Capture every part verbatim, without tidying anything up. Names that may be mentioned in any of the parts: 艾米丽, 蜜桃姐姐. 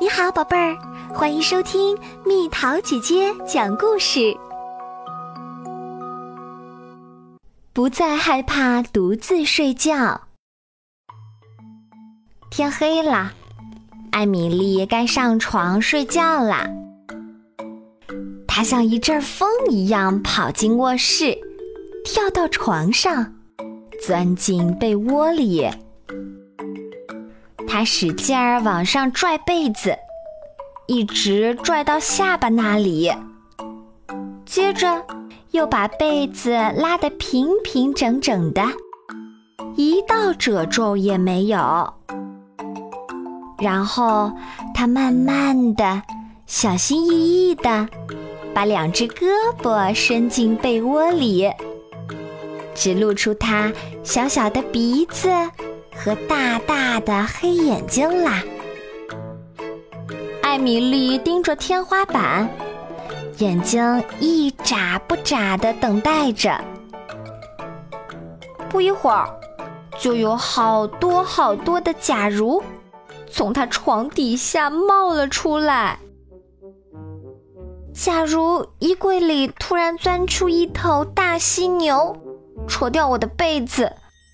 你好，宝贝儿，欢迎收听蜜桃姐姐讲故事。不再害怕独自睡觉。天黑了，艾米丽该上床睡觉啦。她像一阵风一样跑进卧室，跳到床上，钻进被窝里。她使劲儿往上拽被子，一直拽到下巴那里，接着又把被子拉得平平整整的，一道褶皱也没有。然后她慢慢的、小心翼翼的把两只胳膊伸进被窝里，只露出她小小的鼻子和大大的黑眼睛啦。艾米丽盯着天花板，眼睛一眨不眨地等待着。不一会儿，就有好多好多的假如从她床底下冒了出来。假如衣柜里突然钻出一头大犀牛，戳掉我的被子，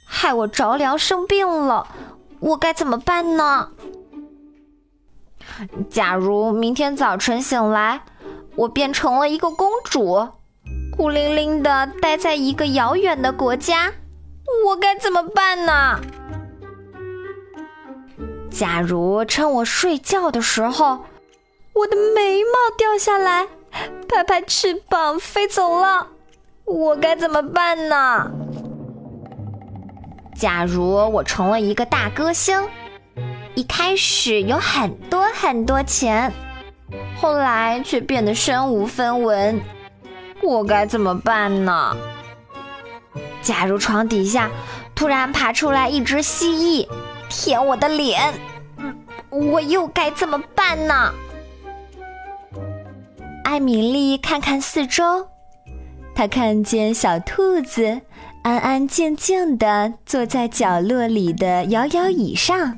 害我着凉生病了，我该怎么办呢？假如明天早晨醒来，我变成了一个公主，孤零零地待在一个遥远的国家，我该怎么办呢？假如趁我睡觉的时候，我的眉毛掉下来，拍拍翅膀飞走了，我该怎么办呢？假如我成了一个大歌星，一开始有很多很多钱，后来却变得身无分文，我该怎么办呢？假如床底下突然爬出来一只蜥蜴，舔我的脸，我又该怎么办呢？艾米丽看看四周，她看见小兔子安安静静地坐在角落里的摇摇椅上，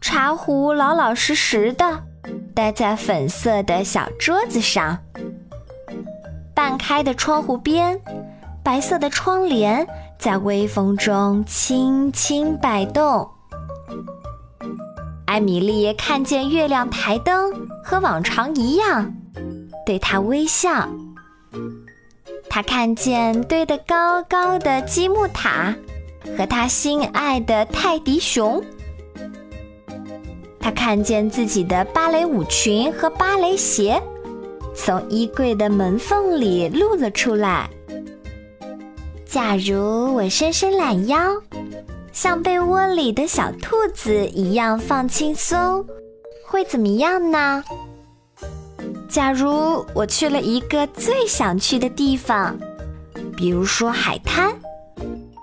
茶壶老老实实地待在粉色的小桌子上，半开的窗户边，白色的窗帘在微风中轻轻摆动。艾米丽看见月亮台灯和往常一样对她微笑，他看见堆得高高的积木塔和他心爱的泰迪熊，他看见自己的芭蕾舞裙和芭蕾鞋从衣柜的门缝里露了出来。假如我伸伸懒腰，像被窝里的小兔子一样放轻松，会怎么样呢？假如我去了一个最想去的地方，比如说海滩，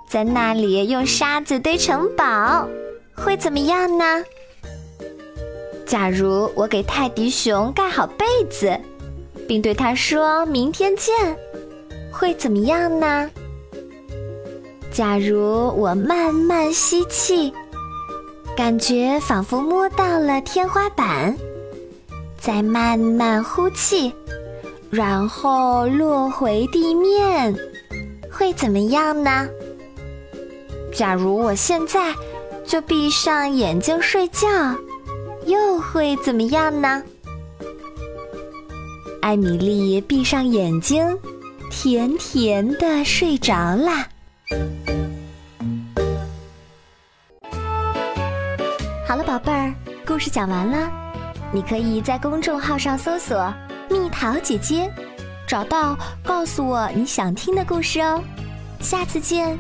在那里用沙子堆城堡，会怎么样呢？假如我给泰迪熊盖好被子，并对它说明天见，会怎么样呢？假如我慢慢吸气，感觉仿佛摸到了天花板，再慢慢呼气，然后落回地面，会怎么样呢？假如我现在就闭上眼睛睡觉，又会怎么样呢？艾米丽闭上眼睛，甜甜地睡着啦。好了，宝贝儿，故事讲完了。你可以在公众号上搜索蜜桃姐姐，找到告诉我你想听的故事哦。下次见。